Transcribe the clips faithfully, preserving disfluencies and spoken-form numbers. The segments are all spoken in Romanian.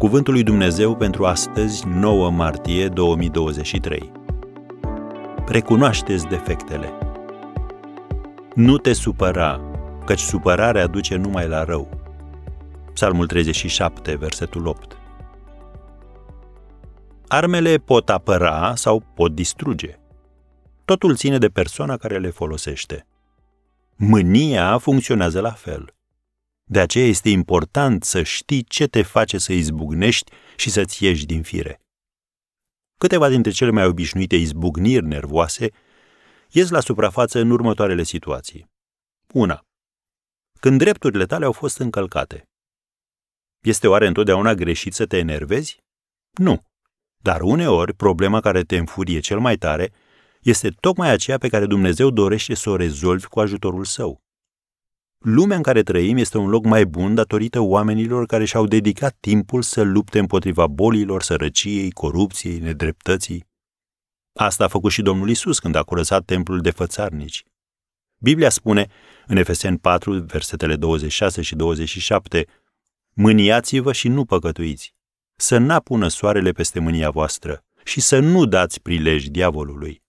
Cuvântul lui Dumnezeu pentru astăzi, nouă martie două mii douăzeci și trei. Recunoaște-ți defectele. Nu te supăra, căci supărarea duce numai la rău. Psalmul treizeci și șapte, versetul opt. Armele pot apăra sau pot distruge. Totul ține de persoana care le folosește. Mânia funcționează la fel. De aceea este important să știi ce te face să izbucnești și să-ți ieși din fire. Câteva dintre cele mai obișnuite izbucniri nervoase ies la suprafață în următoarele situații. Una. Când drepturile tale au fost încălcate. Este oare întotdeauna greșit să te enervezi? Nu. Dar uneori, problema care te înfurie cel mai tare este tocmai aceea pe care Dumnezeu dorește să o rezolvi cu ajutorul Său. Lumea în care trăim este un loc mai bun datorită oamenilor care și-au dedicat timpul să lupte împotriva bolilor, sărăciei, corupției, nedreptății. Asta a făcut și Domnul Iisus când a curățat templul de fățarnici. Biblia spune, în Efeseni patru, versetele douăzeci și șase și douăzeci și șapte, mâniați-vă și nu păcătuiți, să n-apună soarele peste mânia voastră și să nu dați prilej diavolului.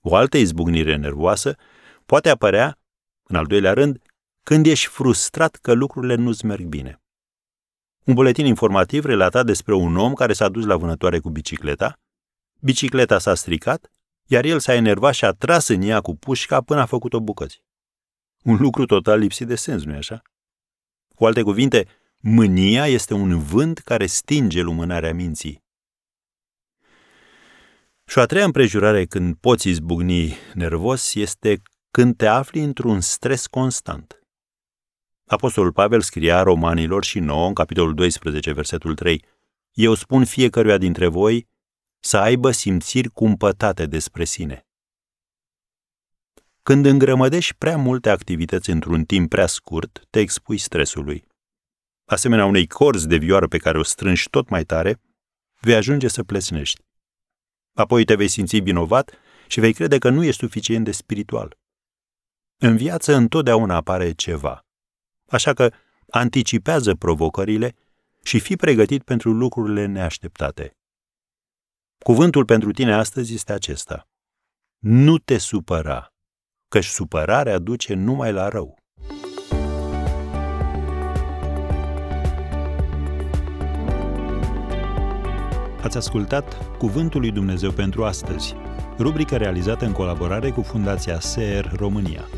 O altă izbucnire nervoasă poate apărea, în al doilea rând, când ești frustrat că lucrurile nu-ți merg bine. Un buletin informativ relata despre un om care s-a dus la vânătoare cu bicicleta, bicicleta s-a stricat, iar el s-a enervat și a tras în ea cu pușca până a făcut-o bucăți. Un lucru total lipsit de sens, nu-i așa? Cu alte cuvinte, mânia este un vânt care stinge lumânarea minții. Și a treia împrejurare când poți izbucni nervos este când te afli într-un stres constant. Apostol Pavel scria Romanilor și nouă, în capitolul doisprezece, versetul trei, eu spun fiecăruia dintre voi să aibă simțiri cumpătate despre sine. Când îngrămădești prea multe activități într-un timp prea scurt, te expui stresului. Asemenea unei corzi de vioară pe care o strângi tot mai tare, vei ajunge să plesnești. Apoi te vei simți vinovat și vei crede că nu ești suficient de spiritual. În viață întotdeauna apare ceva. Așa că anticipează provocările și fii pregătit pentru lucrurile neașteptate. Cuvântul pentru tine astăzi este acesta. Nu te supăra, căci supărarea duce numai la rău. Ați ascultat Cuvântul lui Dumnezeu pentru astăzi, rubrica realizată în colaborare cu Fundația S E R România.